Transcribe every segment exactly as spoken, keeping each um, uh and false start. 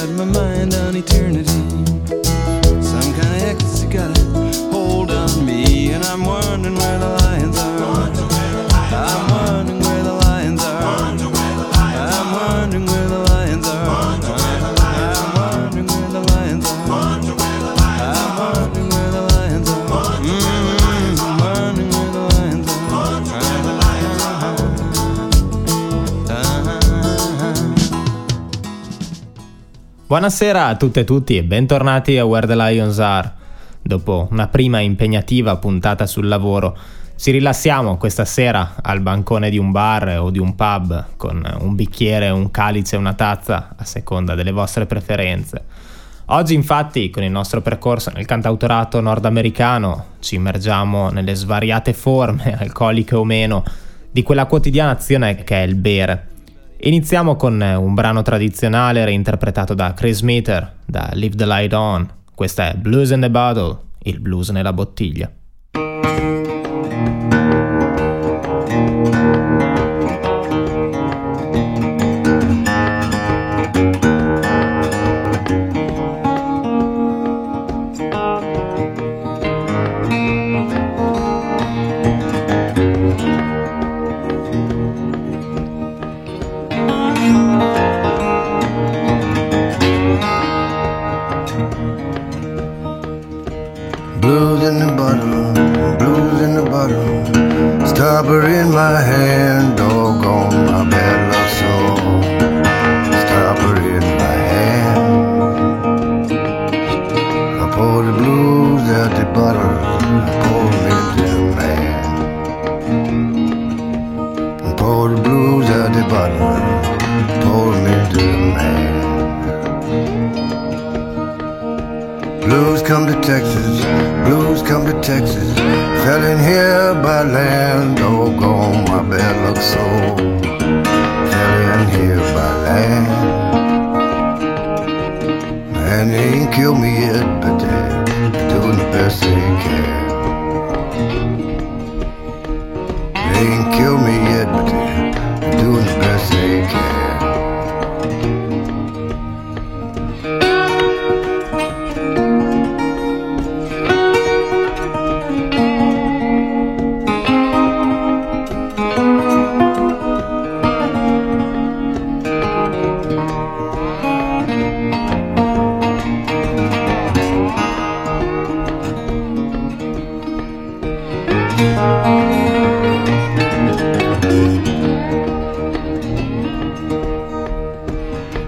got my mind on eternity. Some kind of ecstasy got a hold on me, and I'm wondering where the lions are. I'm wondering where the lions are. I'm wondering where the lions are. I'm wondering where the lions are. I'm wondering where the lions are. I'm wondering where the lions are. Buonasera a tutte e tutti e bentornati a Where the Lions Are. Dopo una prima impegnativa puntata sul lavoro, ci rilassiamo questa sera al bancone di un bar o di un pub con un bicchiere, un calice e una tazza, a seconda delle vostre preferenze. Oggi, infatti, con il nostro percorso nel cantautorato nordamericano, ci immergiamo nelle svariate forme, alcoliche o meno, di quella quotidiana azione che è il bere. Iniziamo con un brano tradizionale reinterpretato da Chris Meter, da Leave the Light On. Questa è Blues in the Bottle, il blues nella bottiglia.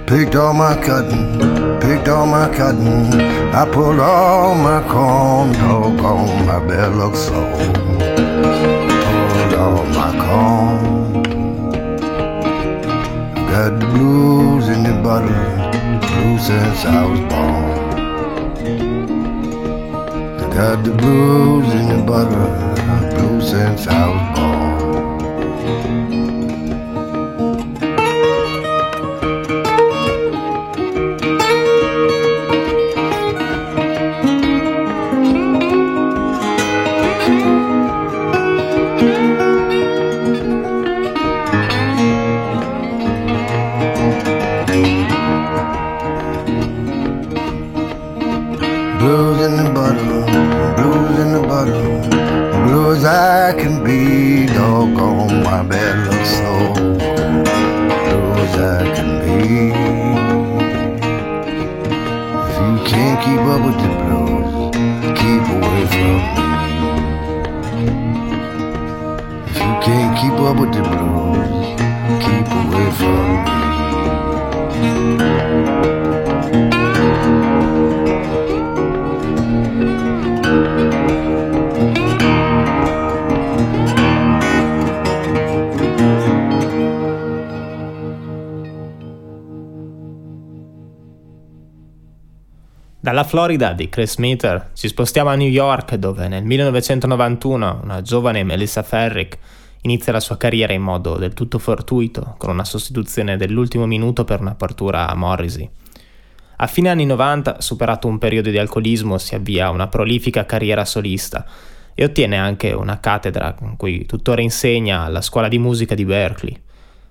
Picked all my cotton, picked all my cotton, I pulled all my corn, doggone my belloc's soul. Pulled all my corn. Got the blues in the bottle, blues since I was born. Got the blues in the bottle, blues since I was born. Dalla Florida di Chris Meter ci spostiamo a New York, dove nel millenovecentonovantuno una giovane Melissa Ferrick inizia la sua carriera in modo del tutto fortuito, con una sostituzione dell'ultimo minuto per una partura a Morrissey. A fine anni novanta, superato un periodo di alcolismo, si avvia una prolifica carriera solista e ottiene anche una cattedra con cui tuttora insegna alla scuola di musica di Berkeley.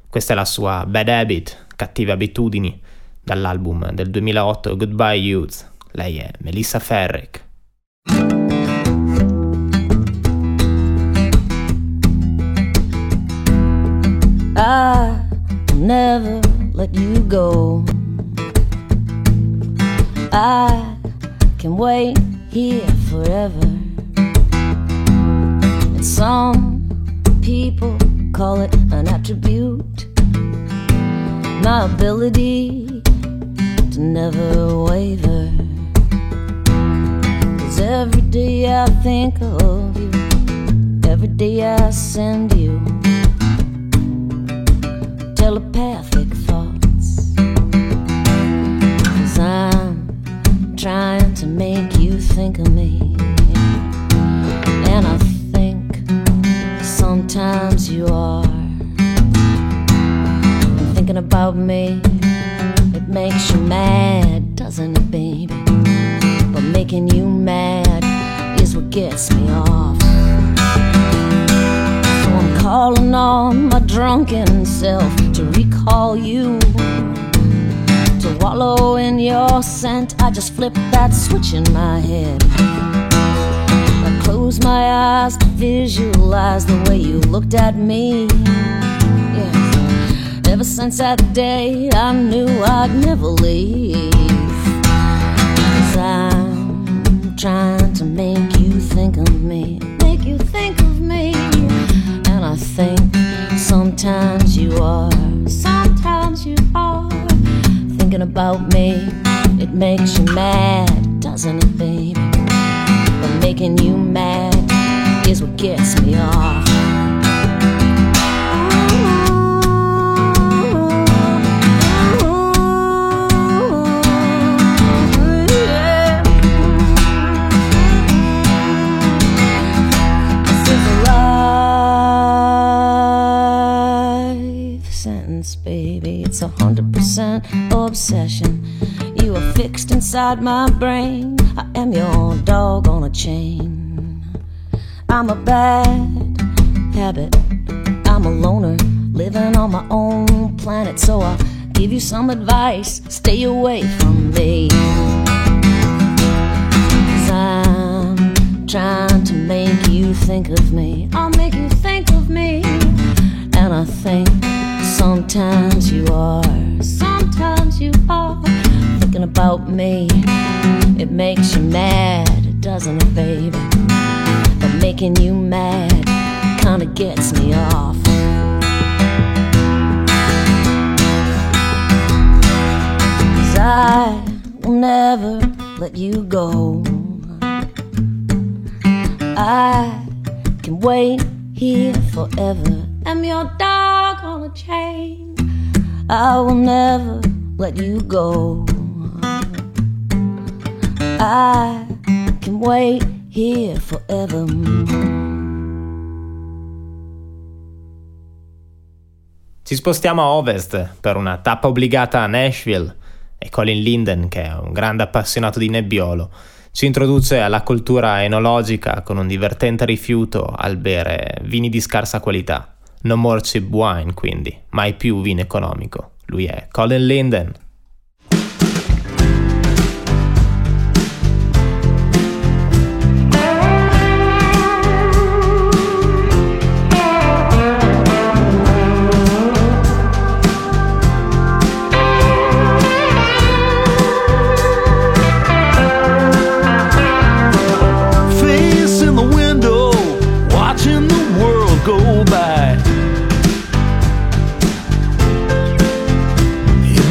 Questa è la sua Bad Habit, cattive abitudini, dall'album del duemilaotto Goodbye Youth. Lei è Melissa Ferrick. I never let you go. I can wait here forever. And some people call it an attribute, my ability to never waver. 'Cause every day I think of you, every day I send you telepathic thoughts. 'Cause I'm trying to make you think of me, and I think sometimes you are. And thinking about me, it makes you mad, doesn't it, baby? But making you mad is what gets me off. Calling on my drunken self to recall you, to wallow in your scent. I just flip that switch in my head. I close my eyes to visualize the way you looked at me. Yes. Ever since that day I knew I'd never leave. 'Cause I'm trying to make you think of me, make you think of me. I think sometimes you are, sometimes you are. Thinking about me, it makes you mad, doesn't it, baby? But making you mad is what gets me off. Baby, it's a hundred percent obsession. You are fixed inside my brain. I am your dog on a chain. I'm a bad habit. I'm a loner, living on my own planet. So I'll give you some advice, stay away from me. 'Cause I'm trying to make you think of me, I'll make you think of me. And I think sometimes you are, sometimes you are. Thinking about me, it makes you mad, doesn't it, baby? But making you mad kinda gets me off. Cause I will never let you go. I can wait here forever. I'm your dog on a chain. I will never let you go. I can wait here forever. Ci spostiamo a ovest per una tappa obbligata a Nashville e Colin Linden, che è un grande appassionato di nebbiolo, ci introduce alla coltura enologica con un divertente rifiuto al bere vini di scarsa qualità. No more cheap wine, quindi, mai più vino economico. Lui è Colin Linden.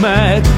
Might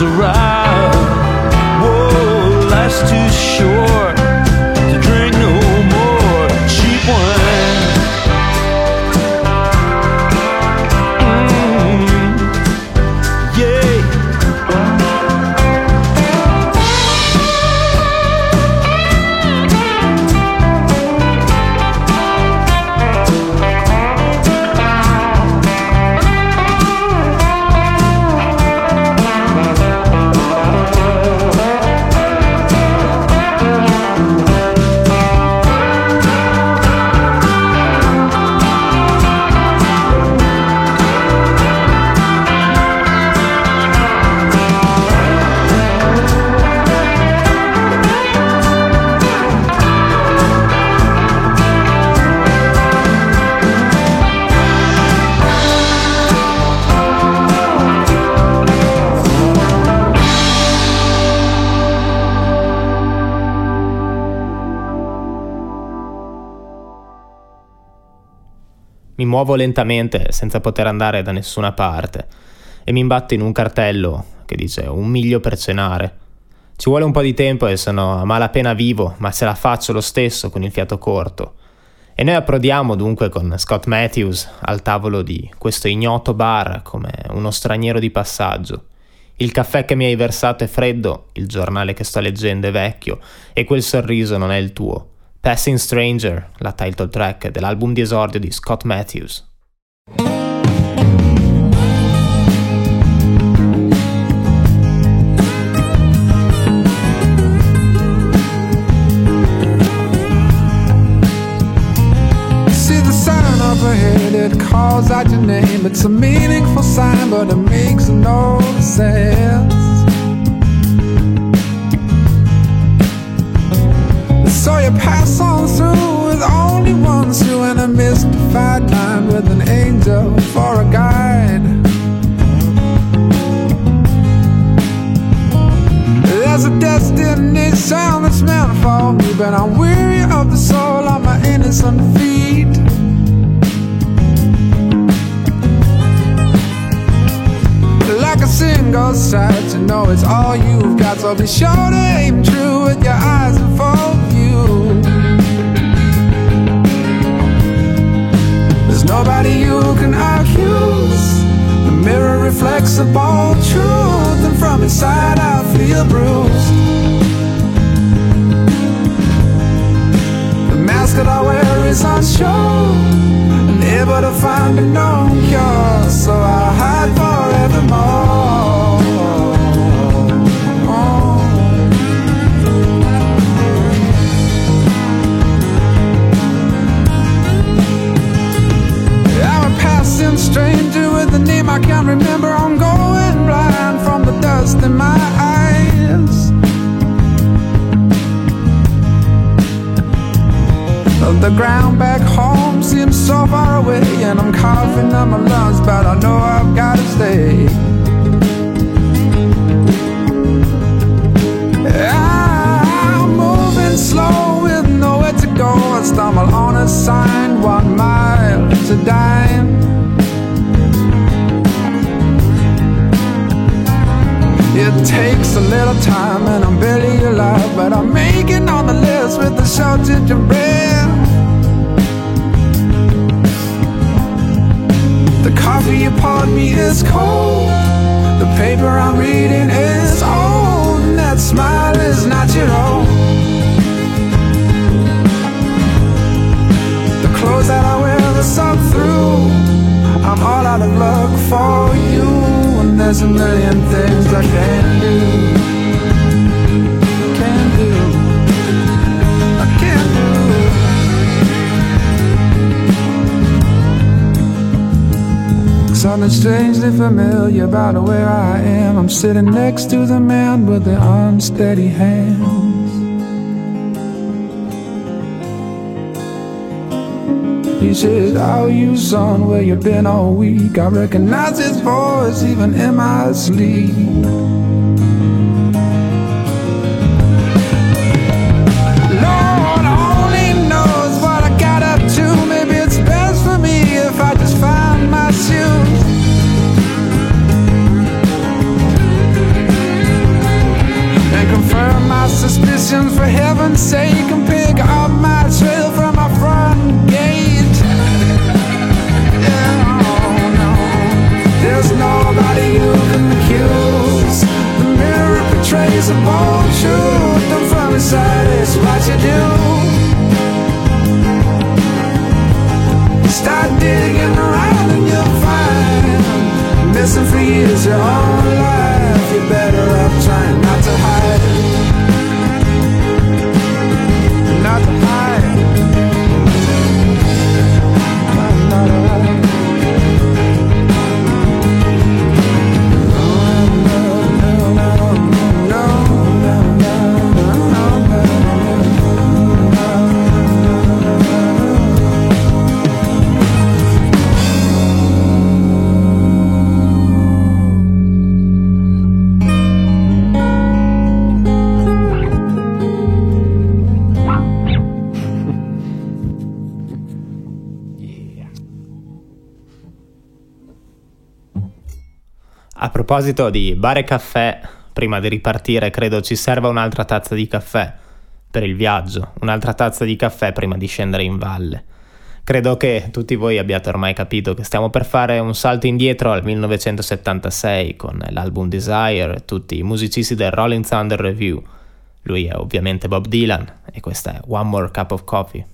has arrived. Whoa, life's too short to drink no more cheap wine. Mm, Mi muovo lentamente senza poter andare da nessuna parte e mi imbatto in un cartello che dice un miglio per cenare. Ci vuole un po' di tempo e sono a malapena vivo, ma ce la faccio lo stesso con il fiato corto. E noi approdiamo dunque con Scott Matthews al tavolo di questo ignoto bar come uno straniero di passaggio. Il caffè che mi hai versato è freddo, il giornale che sto leggendo è vecchio e quel sorriso non è il tuo. Passing Stranger, la title track dell'album di esordio di Scott Matthews. See the sign up ahead, it calls out your name. It's a meaningful sign, but it makes no sense. So you pass on through with only one shoe and a mystified line with an angel for a guide. There's a destination that's meant for me, but I'm weary of the soul on my innocent feet. Like a single sight, you know it's all you've got, so be sure to aim true with your eyes and full view. There's nobody you can accuse. The mirror reflects the bold truth, and from inside I feel bruised. The mask that I wear is unsure, able to find a known cure, so I'll hide forevermore. Oh. I'm a passing stranger with a name I can't remember. I'm going blind from the dust in my eyes. The ground back home seems so far away, and I'm coughing up my lungs, but I know I've gotta stay. I'm moving slow with nowhere to go. I stumble on a sign, one mile to dime. It takes a little time and I'm barely alive, but I'm making on the list with the shortage of bread. The coffee you poured me is cold, the paper I'm reading is old, and that smile is not your own. The clothes that I wear are soaked through, I'm all out of luck for you, and there's a million things I can't do. Something strangely familiar about where I am. I'm sitting next to the man with the unsteady hands. He says, "How you, son? Where you been all week?" I recognize his voice even in my sleep. Lord only knows what I got up to. Maybe it's best for me if I just find my shoes. direction, for heaven's sake, and pick up my trail from my front gate. Oh no, there's nobody you can accuse. The mirror portrays a bold truth, and from inside it's what you do. Start digging around and you'll find missing for years your whole life. You're better off trying not to hide. Not to hide. I'm not alive. A proposito di bar e caffè, prima di ripartire credo ci serva un'altra tazza di caffè per il viaggio, un'altra tazza di caffè prima di scendere in valle. Credo che tutti voi abbiate ormai capito che stiamo per fare un salto indietro al millenovecentosettantasei con l'album Desire e tutti i musicisti del Rolling Thunder Revue. Lui è ovviamente Bob Dylan e questa è One More Cup of Coffee.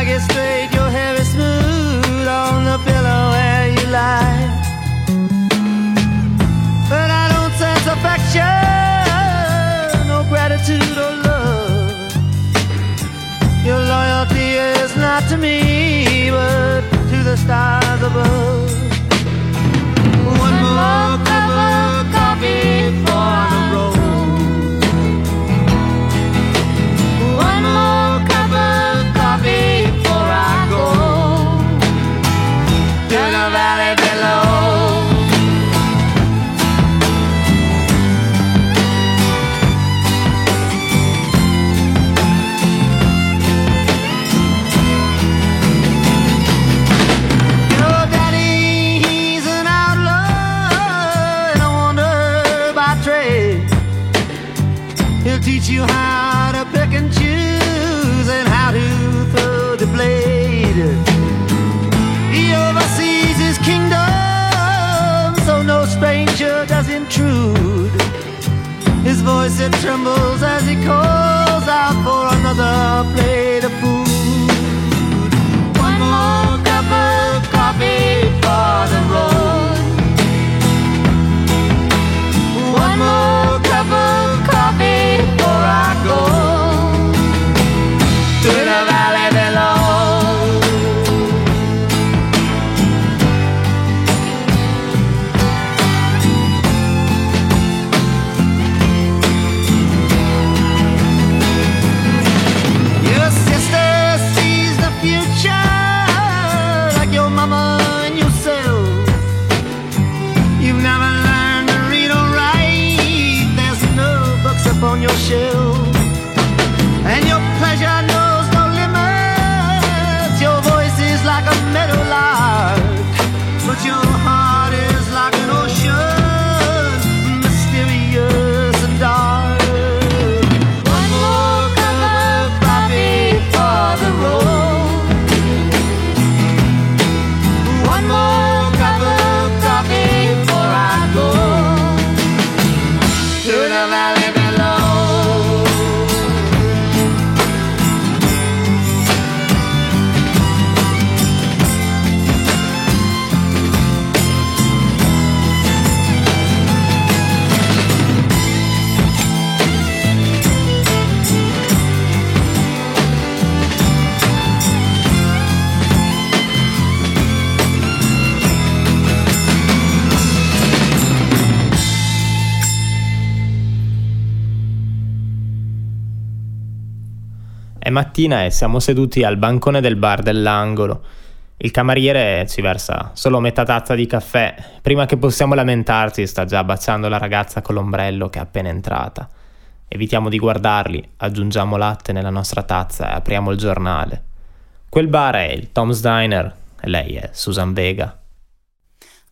Yes, È mattina e siamo seduti al bancone del bar dell'angolo. Il cameriere ci versa solo metà tazza di caffè. Prima che possiamo lamentarci sta già baciando la ragazza con l'ombrello che è appena entrata. Evitiamo di guardarli, aggiungiamo latte nella nostra tazza e apriamo il giornale. Quel bar è il Tom's Diner e lei è Suzanne Vega.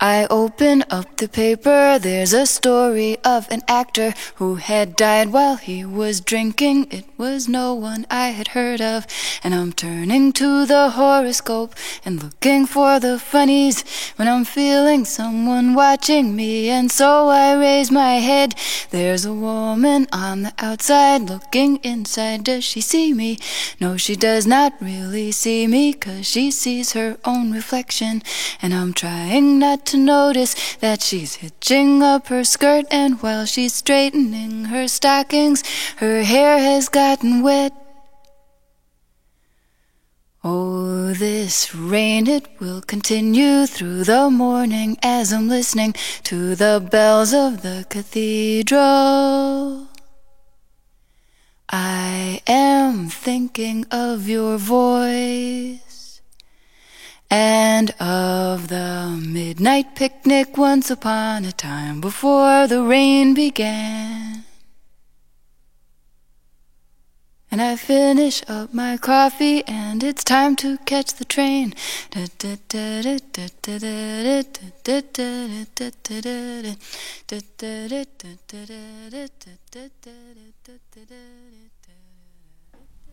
I open up the paper, there's a story of an actor who had died while he was drinking. It was no one I had heard of, and I'm turning to the horoscope and looking for the funnies when I'm feeling someone watching me, and so I raise my head. There's a woman on the outside looking inside. Does she see me? No, she does not really see me, 'cause she sees her own reflection, and I'm trying not to notice that she's hitching up her skirt, and while she's straightening her stockings, her hair has gotten wet. Oh, this rain, it will continue through the morning as I'm listening to the bells of the cathedral. I am thinking of your voice and of the midnight picnic once upon a time before the rain began. And I finish up my coffee and it's time to catch the train.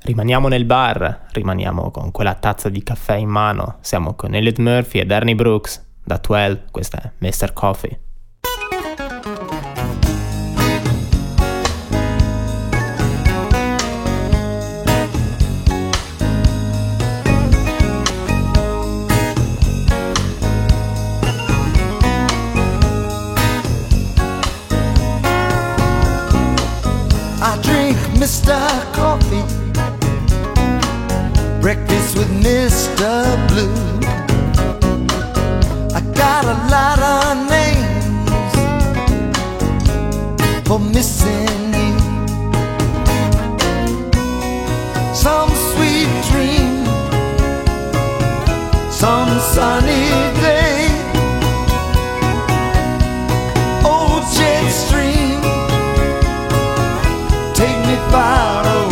Rimaniamo nel bar, rimaniamo con quella tazza di caffè in mano. Siamo con Elliot Murphy ed Ernie Brooks. Da dodici, questa è mister Coffee. I drink mister Coffee. Breakfast with mister Blue. I got a lot of names for missing you. Some sweet dream, some sunny day, old jet stream, take me far away.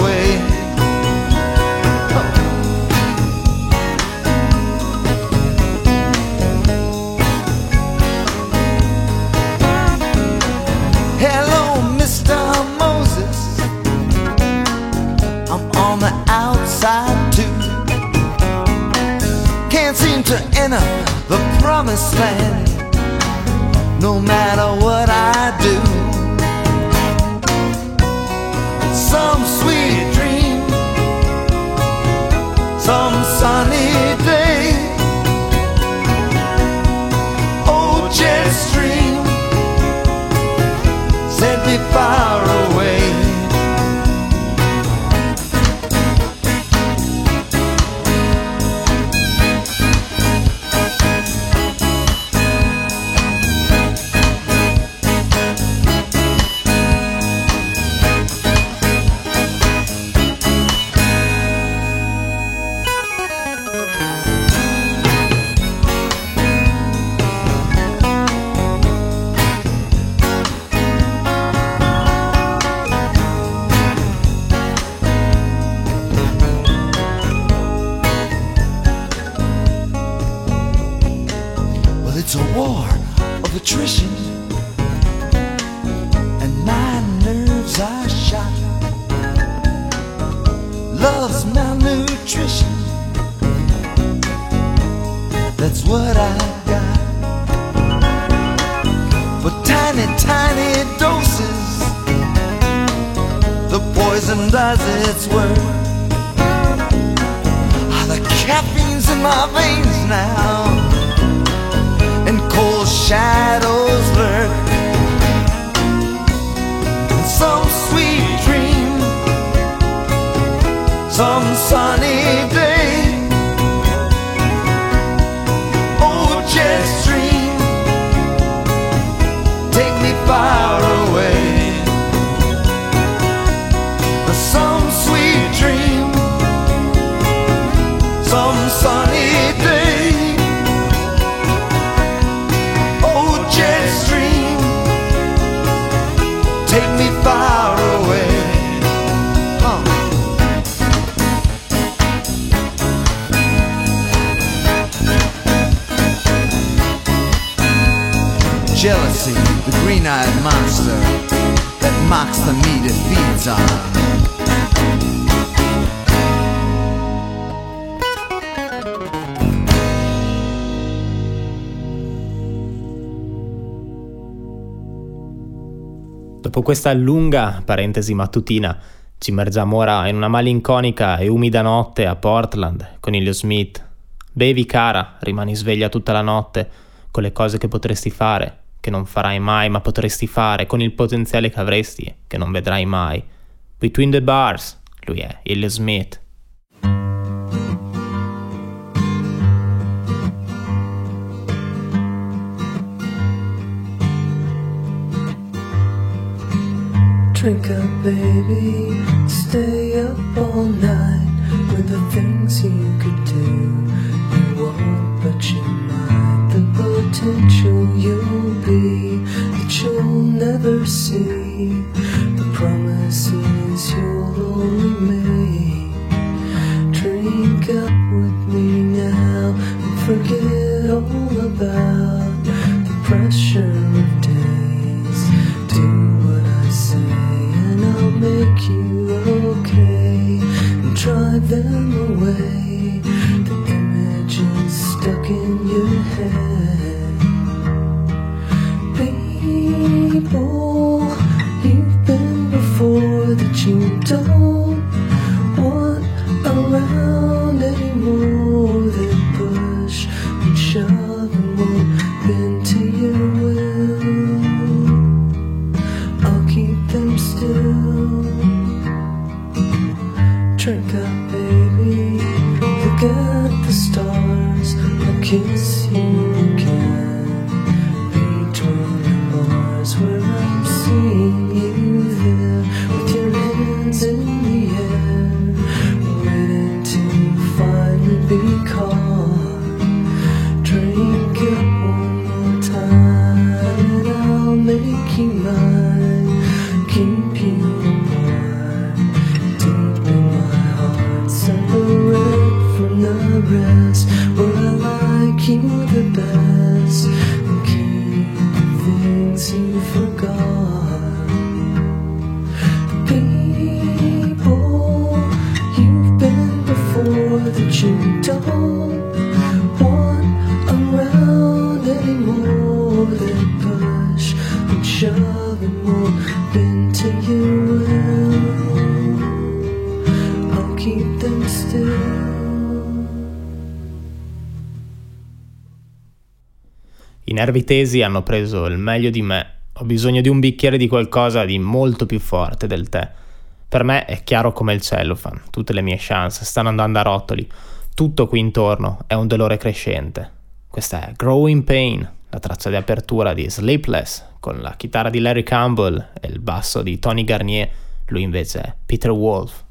To enter the promised land, no matter what I do. Some sweet dream, some sunny day, old jet stream, sent me far away. what I got. For tiny, tiny doses, the poison does its work. Ah, the caffeine's in my veins now, and cold shadows lurk. And some sweet dream, some sunny day, oh, just dream, take me far away. Some sweet dream, some sunny day, oh, jet stream, take me far away. Huh. Jealousy, the green-eyed monster that mocks the meat it feeds on. Dopo questa lunga parentesi mattutina ci immergiamo ora in una malinconica e umida notte a Portland con Elliott Smith. Bevi cara, rimani sveglia tutta la notte con le cose che potresti fare, che non farai mai ma potresti fare, con il potenziale che avresti, che non vedrai mai. Between the Bars, lui è Elliott Smith. Drink up, baby, stay up all night with the things you could do. You won't, but you might. The potential you'll be that you'll never see. The promises you'll only make. Drink up with me now and forget all about the pressure of days. Do and I'll make you okay and drive them away. The image is stuck in your head. People you've been before that you don't want around anymore, that push and shove and won't bend to your will. Them still. Drink up, baby, look at the stars, I'll kiss you again. Between the bars where I'm seeing you there, with your hands in the air, waiting to finally be caught. Drink up one more time and I'll make you mine. Keep you warm, deep in my heart, separate from the rest. Well, I like you the best, and keep the things you forgot. The people you've been before that you don't want around anymore, that push and shove and more. To your will, I'll keep them still. I nervi tesi hanno preso il meglio di me. Ho bisogno di un bicchiere di qualcosa di molto più forte del tè. Per me è chiaro come il cellophane. Tutte le mie chance stanno andando a rotoli. Tutto qui intorno è un dolore crescente. Questa è Growing Pain, la traccia di apertura di Sleepless, con la chitarra di Larry Campbell e il basso di Tony Garnier. Lui invece è Peter Wolf.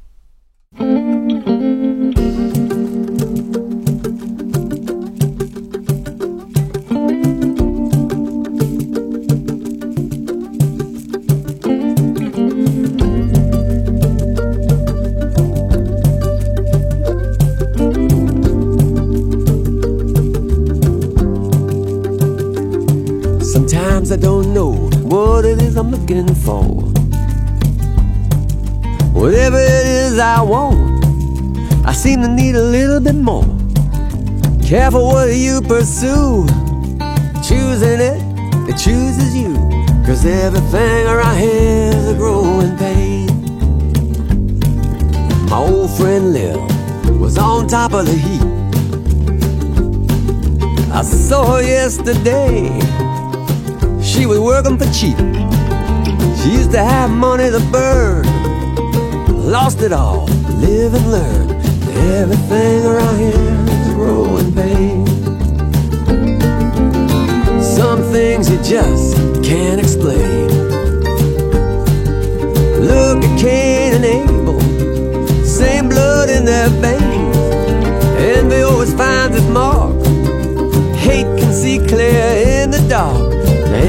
I don't know what it is I'm looking for. Whatever it is I want, I seem to need a little bit more. Careful what you pursue. Choosing it, it chooses you. Cause everything around here is a growing pain. My old friend Lil was on top of the heap. I saw her yesterday. She was working for cheap. She used to have money to burn. Lost it all, live and learn. Everything around here is growing pain. Some things you just can't explain. Look at Cain and Abel, same blood in their veins. Envy always finds its mark. Hate can see clear in the dark.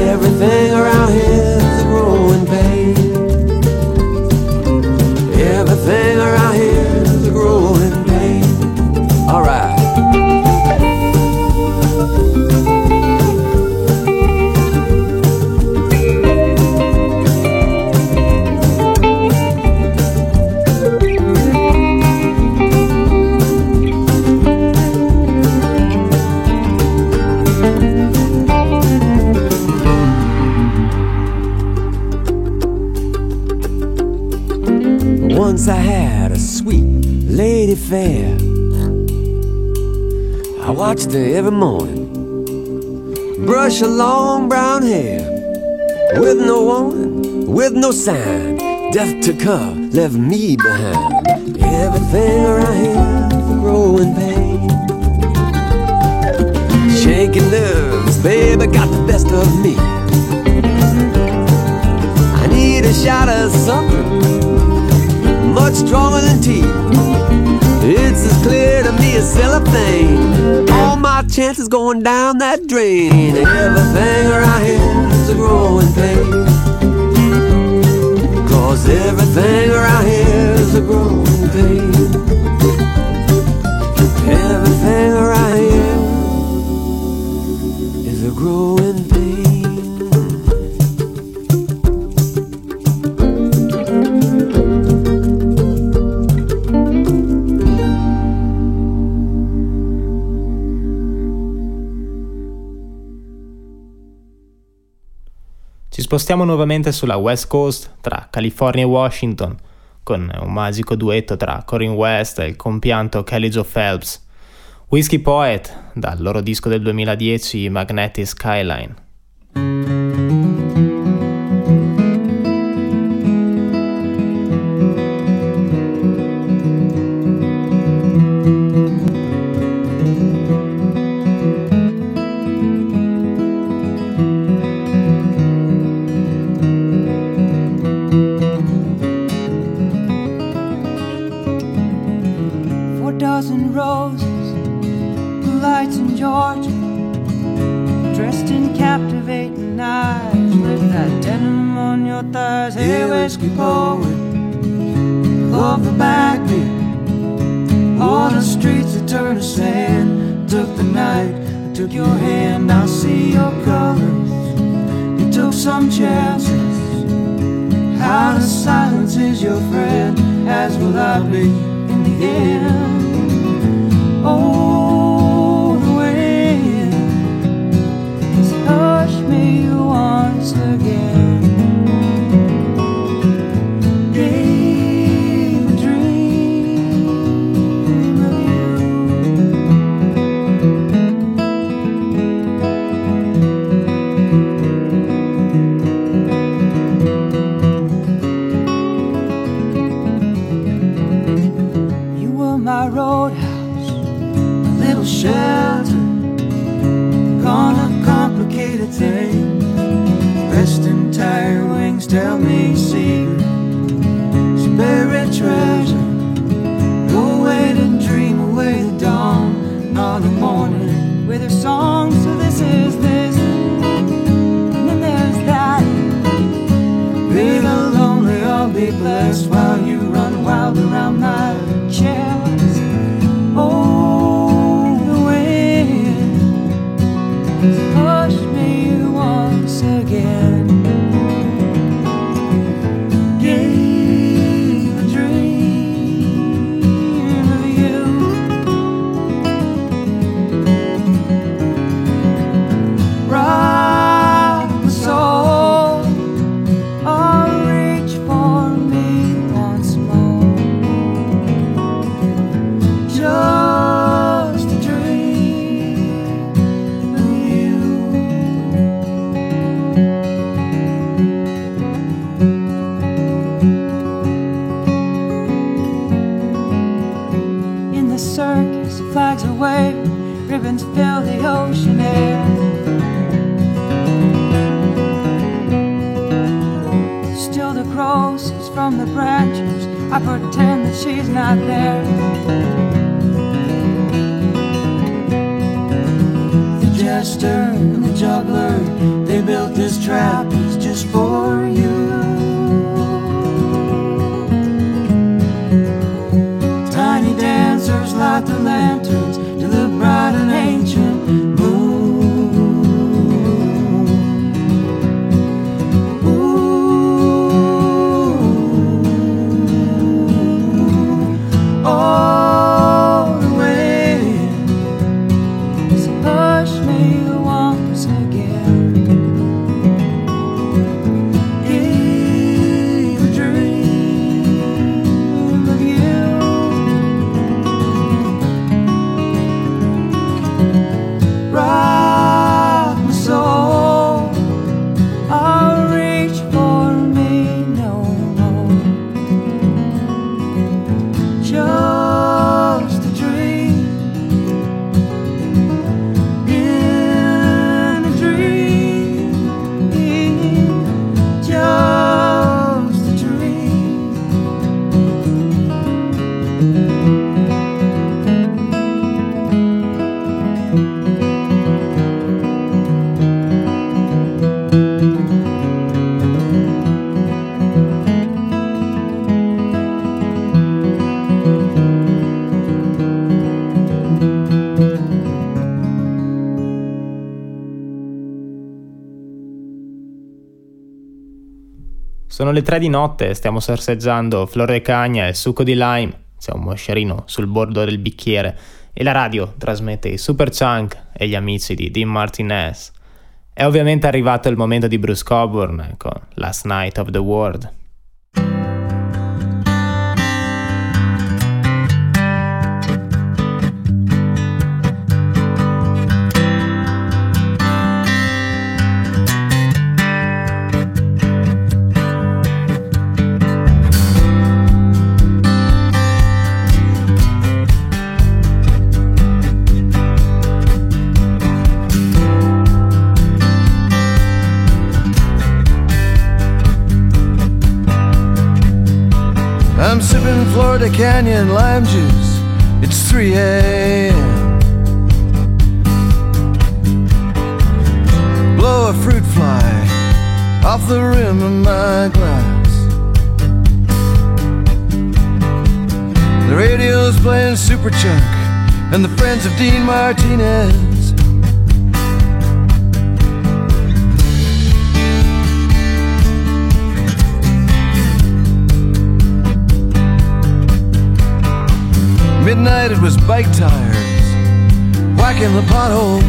Everything around here is growing pain. Everything around here is growing pain. All right. Once I had a sweet lady fair. I watched her every morning brush her long brown hair. With no warning, with no sign, death took her, left me behind. Everything around here is growing pain. Shaky nerves, baby, got the best of me. I need a shot of something much stronger than tea. It's as clear to me as cellophane. All my chances going down that drain. Everything around here is a growing pain. Cause everything around here is a growing pain. Everything around here is a growing pain. Spostiamo nuovamente sulla West Coast tra California e Washington con un magico duetto tra Corinne West e il compianto Kelly Joe Phelps, Whiskey Poet, dal loro disco del duemiladieci Magnetic Skyline. Thank you. flags are waved, ribbons fill the ocean air. Still the crows is from the branches, I pretend that she's not there. The jester and the juggler, they built this trap, it's just for you. Tiny dancers light the lanterns to the bright and ancient moon. Ooh, all the way. So hush me once again. Eve, a dream of you. Rock my soul, I'll reach for me no more. Just a dream, in a dream, just a dream. Sono le tre di notte, stiamo sorseggiando Flor de Cagna e succo di lime, c'è un moscerino sul bordo del bicchiere e la radio trasmette i Superchunk e gli amici di Dean Martinez. È ovviamente arrivato il momento di Bruce Coburn con Last Night of the World. I'm sipping Florida Canyon lime juice, it's three a.m. Blow a fruit fly off the rim of my glass. The radio's playing Superchunk and the Friends of Dean Martinez. Midnight it was bike tires whacking the potholes,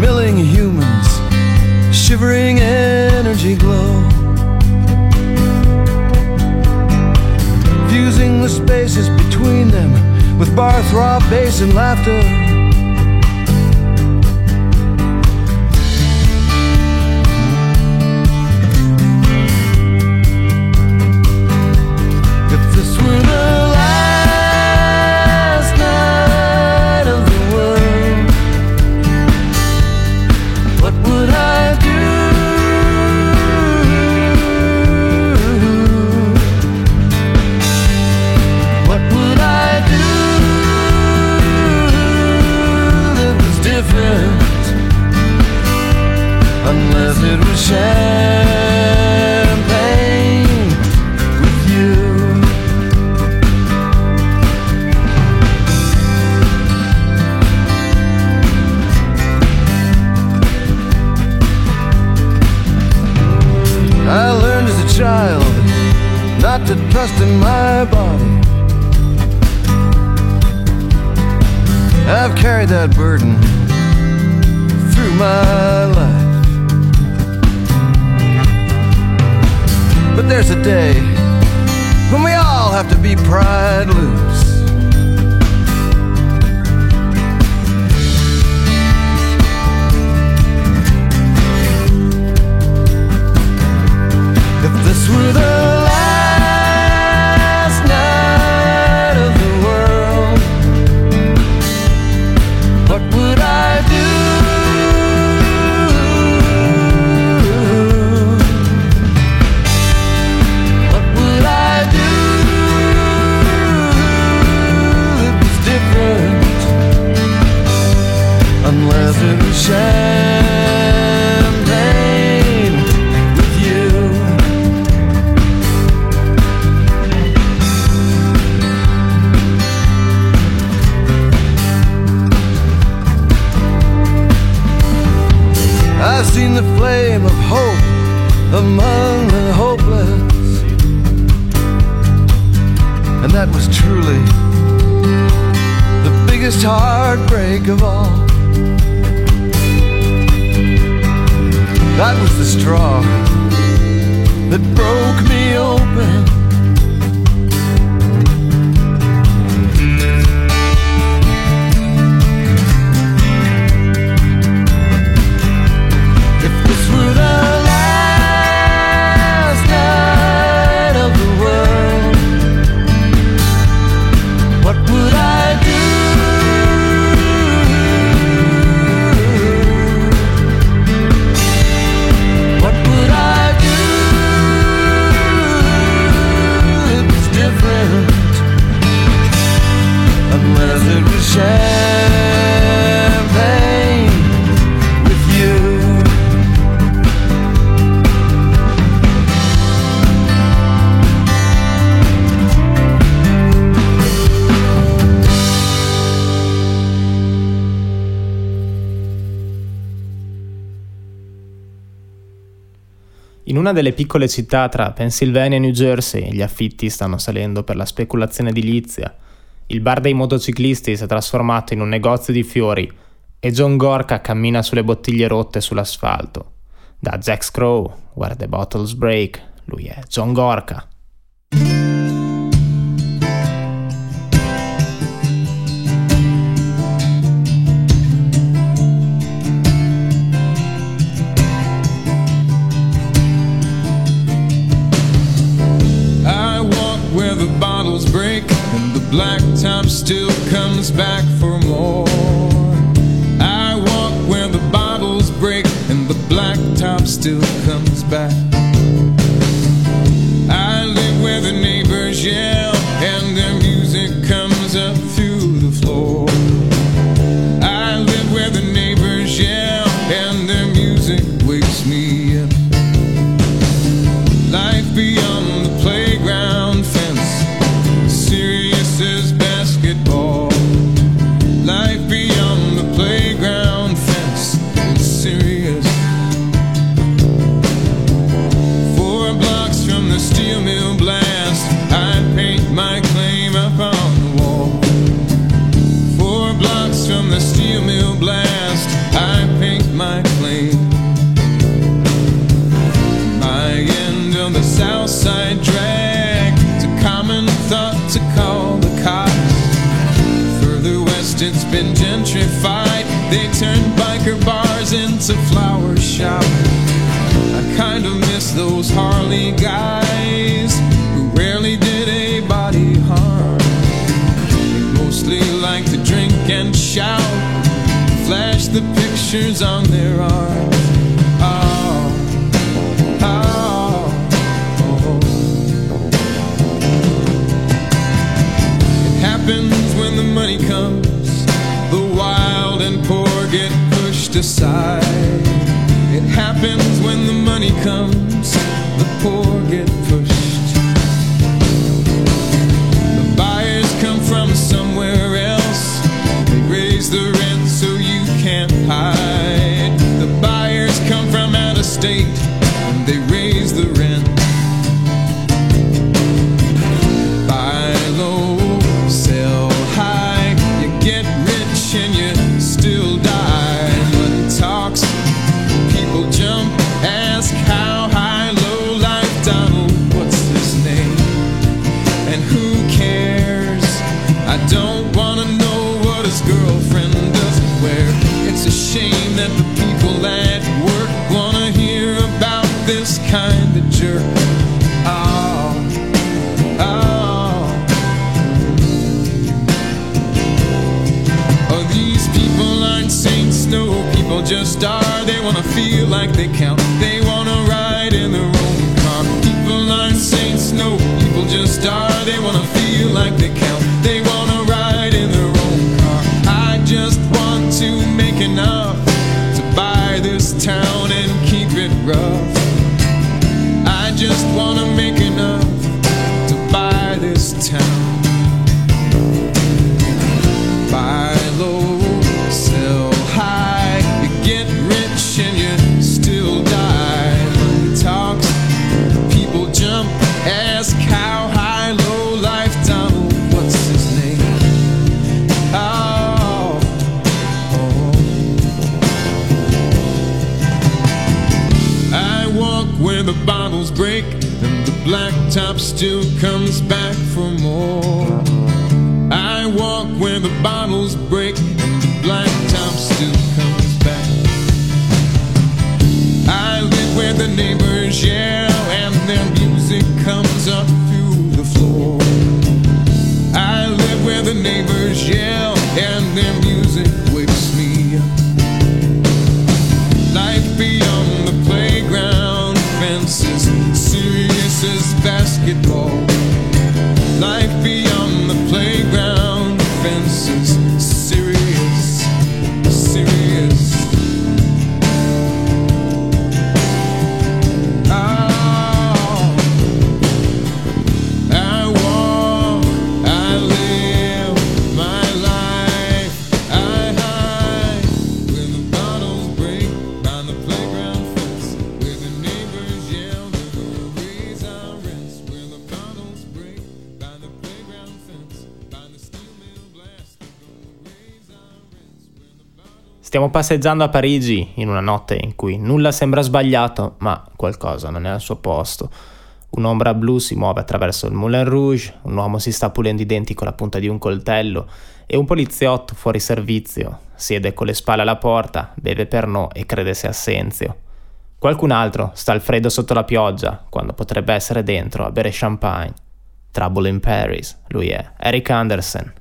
milling humans, shivering energy glow, fusing the spaces between them with bar throb bass and laughter. If this were the last night that was truly the biggest heartbreak of all. That was the straw that broke me open. In una delle piccole città tra Pennsylvania e New Jersey gli affitti stanno salendo per la speculazione edilizia. Il bar dei motociclisti si è trasformato in un negozio di fiori e John Gorka cammina sulle bottiglie rotte sull'asfalto. Da Jack Crow, Where the Bottles Break, lui è John Gorka. Blacktop still comes back for more. I walk where the bottles break and the blacktop still comes back. I live where the neighbors yell and their music comes up through the floor. I live where the neighbors yell and their music wakes me up. Life beyond the playground fence, serious as basketball. Life beyond the playground fence is serious. Four blocks from the steel mill blast, I paint my claim up on the wall. Four blocks from the steel mill blast, I paint my claim. My end of the south side drag, it's a common thought to call the cops. Further west it's been gentrified, they turned biker bars into flower shops. I kind of miss those Harley guys who rarely did anybody harm. They mostly like to drink and shout, flash the pictures on their arms. Oh, oh. When the money comes, the wild and poor get pushed aside. It happens when the money comes, the poor get pushed. The buyers come from somewhere else, they raise the rent so you can't hide. The buyers come from out of state, and they raise the rent. That the people at work wanna hear about this kind of jerk. Oh, oh. Oh, these people aren't saints, no, people just are. They wanna feel like they count, they wanna ride in their own car. People aren't saints, no, people just are. They wanna feel like they count, they wanna ride in their own car. I just want to make enough buy this town and keep it rough. I just wanna make enough to buy this town. Buy low, sell high, you get rich and you still die. Money talks, people jump, ask how high, low life down. break, and the blacktop still comes back for more. I walk where the bottles break, and the blacktop still comes back. I live where the neighbors yell, and their music comes up through the floor. I live where the neighbors yell, and their music wakes me up. Life beyond the playground fences, serious as basketball. Life beyond the playground fences, serious, serious. Oh, I walk, I live my life, I hide when the bottles break on the playground fence, where the neighbors yell, we raise our rents, where the bottles break by the playground fence, by the steel mill blast, we raise our rents, where the bottles. Stiamo passeggiando a Parigi in una notte in cui nulla sembra sbagliato, ma qualcosa non è al suo posto. Un'ombra blu si muove attraverso il Moulin Rouge, un uomo si sta pulendo i denti con la punta di un coltello e un poliziotto fuori servizio siede con le spalle alla porta, beve Pernod e crede sia assenzio. Qualcun altro sta al freddo sotto la pioggia, quando potrebbe essere dentro a bere champagne. Trouble in Paris, lui è Eric Andersen.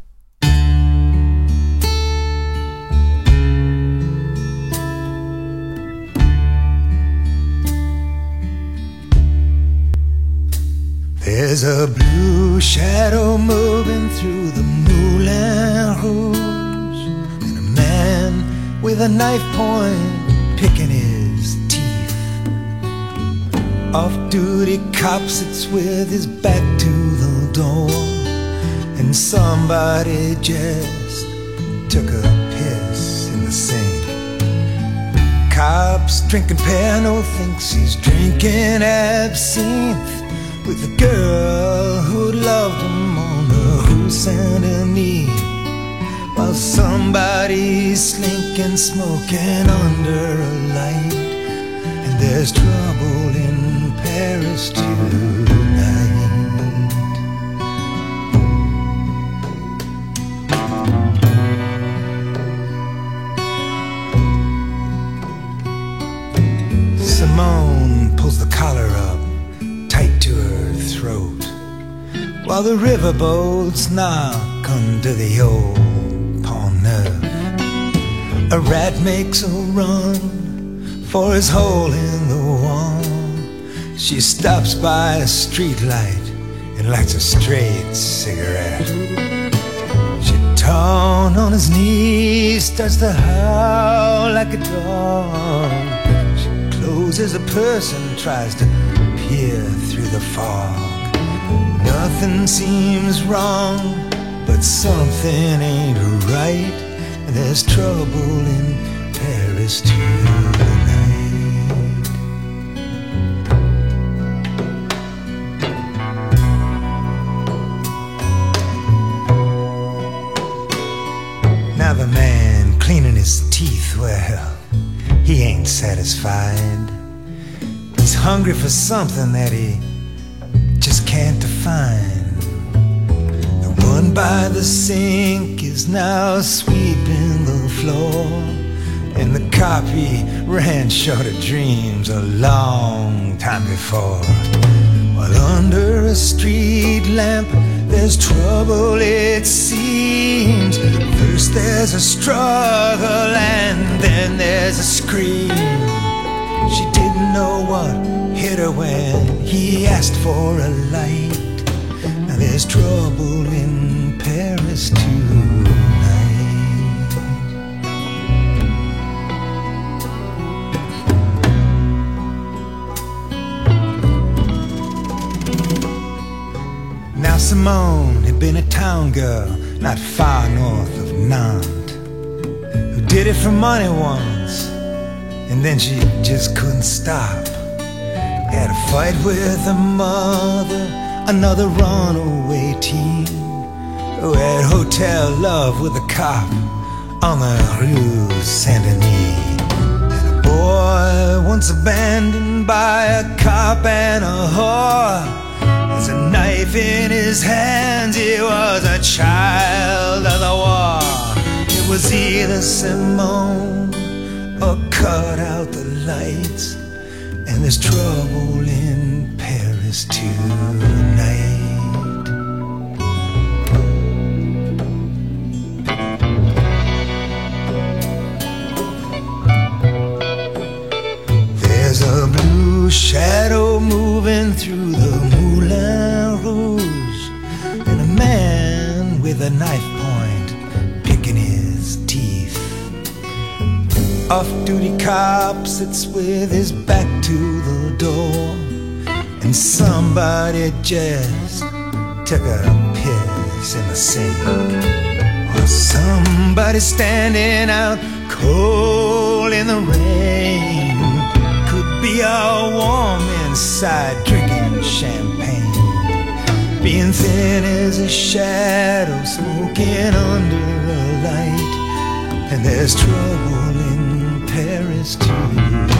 There's a blue shadow moving through the Moulin Rouge, and a man with a knife point picking his teeth. Off-duty cop sits with his back to the door, and somebody just took a piss in the sink. Cop's drinking Pernod, thinks he's drinking absinthe with the girl who loved him on the Rue Saint-Denis, while somebody's slinking, smoking under a light. And there's trouble in Paris tonight. Simone pulls the collar up tight to her throat, while the riverboats knock under the old Pont Neuf. A rat makes a run for his hole in the wall. She stops by a streetlight and lights a straight cigarette. Chiton on his knees starts to howl like a dog. She closes a purse and tries to here through the fog. Nothing seems wrong, but something ain't right. And there's trouble in Paris tonight. Now the man cleaning his teeth, well, he ain't satisfied. He's hungry for something that he just can't define. The one by the sink is now sweeping the floor, and the cop he ran short of dreams a long time before. While under a street lamp there's trouble, it seems. First there's a struggle and then there's a scream. She didn't know what hit her when he asked for a light. Now there's trouble in Paris tonight. Now Simone had been a town girl not far north of Nantes, who did it for money once, and then she just couldn't stop. Had a fight with her mother, another runaway teen, who had hotel love with a cop on the Rue Saint-Denis. And a boy boy, once abandoned by a cop and a whore. There's a knife in his hand, he was a child of the war. It was either Simone or cut out the lights. And there's trouble in Paris tonight. Shadow moving through the Moulin Rouge, and a man with a knife point picking his teeth. Off-duty cop sits with his back to the door, and somebody just took a piss in the sink. Or somebody standing out cold in the rain. Be all warm inside, drinking champagne. Being thin as a shadow, smoking under a light. And there's trouble in Paris tonight.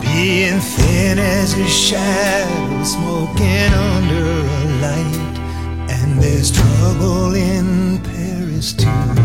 Being thin as a shadow, smoking under a light. And there's trouble in Paris tonight.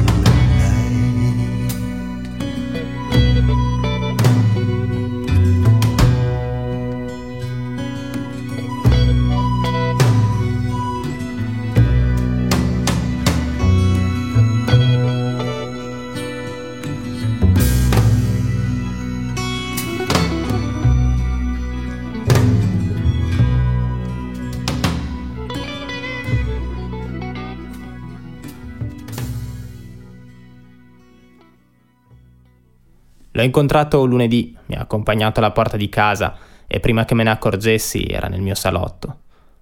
L'ho incontrato lunedì, mi ha accompagnato alla porta di casa e prima che me ne accorgessi era nel mio salotto.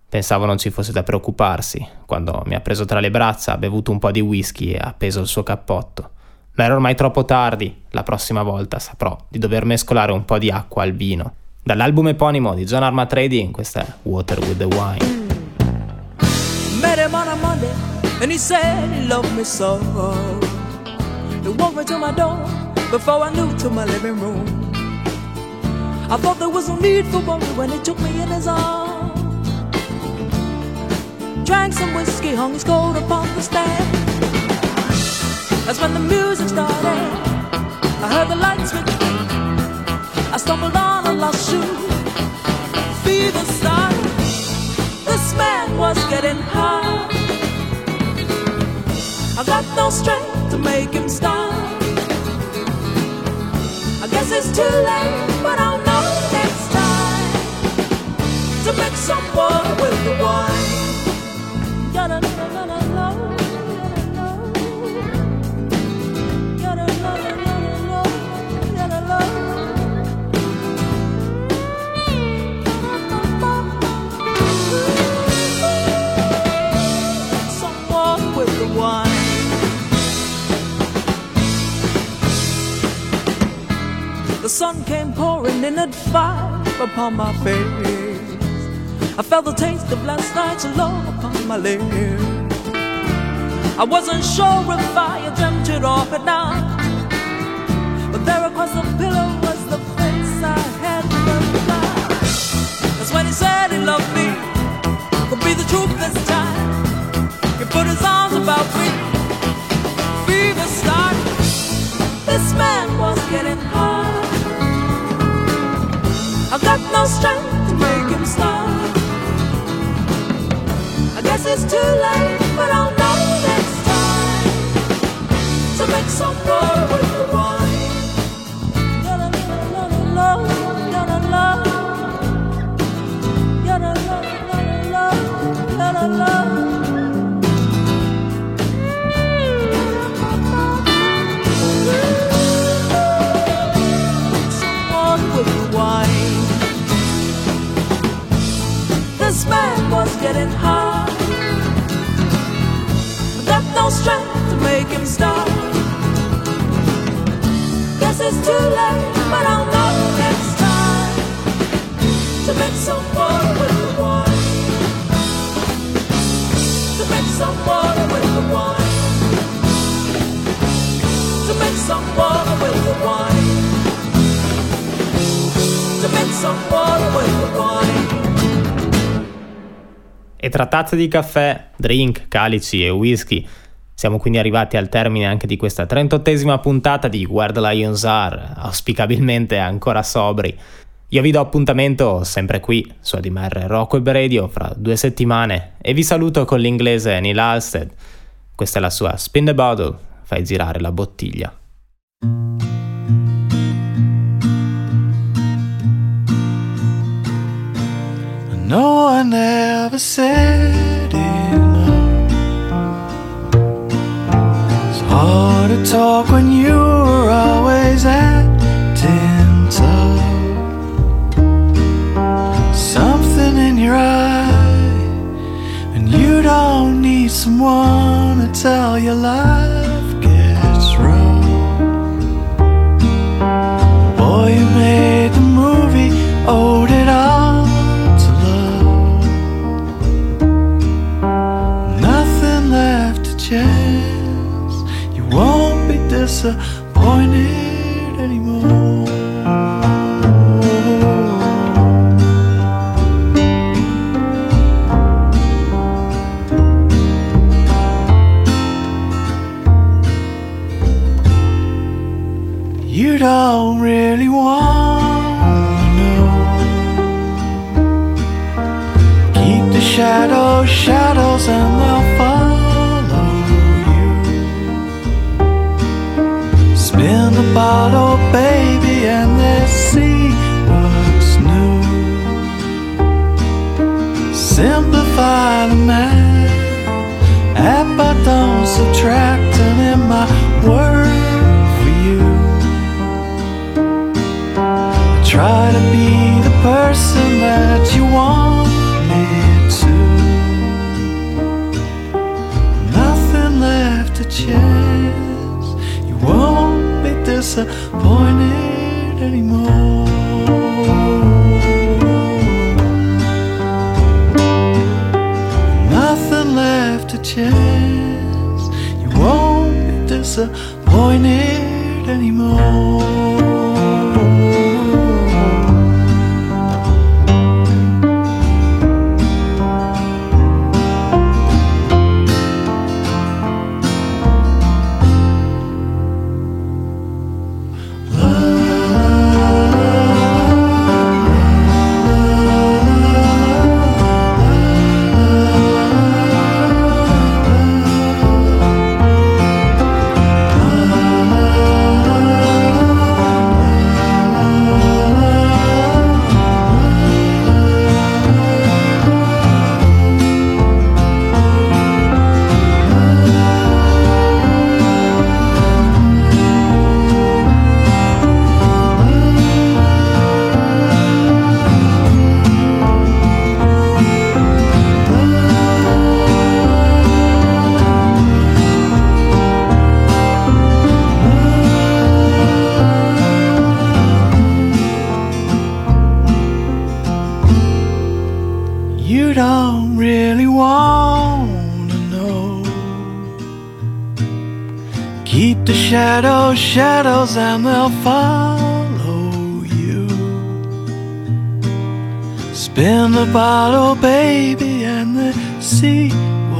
Pensavo non ci fosse da preoccuparsi, quando mi ha preso tra le braccia, ha bevuto un po' di whisky e ha appeso il suo cappotto. Ma era ormai troppo tardi, la prossima volta saprò di dover mescolare un po' di acqua al vino. Dall'album eponimo di John Armatrading, questa è Water with the Wine. Met him on a Monday and he said he loved me so. He walked right to my door before I knew to my living room. I thought there was no need for worry when he took me in his arms. Drank some whiskey, hung his coat upon the stand. That's when the music started. I heard the lights switch. I stumbled on a lost shoe. Fever started. This man was getting high. I got no strength to make him stop. I guess it's too late, but I'll know next time to make some water with the wine. Some water with the wine. The sun came pouring in at five upon my face. I felt the taste of last night's love upon my lips. I wasn't sure if I had dreamt it or not, but there across the pillow was the face I had loved. That's when he said he loved me. Could be the truth this time. He put his arms about me. Fever started. This man was getting hard. I've got no strength to make him stop. I guess it's too late, but I'll know next time to make some more with the wine. Yada yada yada yada yada yada yada yada yada. This man was getting hard. I got no strength to make him stop. Guess it's too late, but I'll know next time to make some water with the wine. To make some water with the wine. E tra tazze di caffè, drink, calici e whisky, siamo quindi arrivati al termine anche di questa trentottesima puntata di Where the Lions Are, auspicabilmente ancora sobri. Io vi do appuntamento sempre qui su A D M R Rock Web Radio fra due settimane e vi saluto con l'inglese Neil Halstead. Questa è la sua Spin the Bottle, fai girare la bottiglia. No, I never said enough. It's hard to talk when you were always acting tough. Something in your eye, and you don't need someone to tell you life gets rough. Boy, you made the movie, owed it all. You won't be disappointed anymore. You don't really want to know. Keep the shadows, shadows and the fun. In the bottle, baby, and let's see what's new. Simplify the math, add but don't subtract, and in my word for you, I try to be the person that you want me to. Nothing left to chance. You won't disappointed anymore. Nothing left to chance. You won't be disappointed anymore. Shadows, shadows, and they'll follow you. Spin the bottle, baby, and they see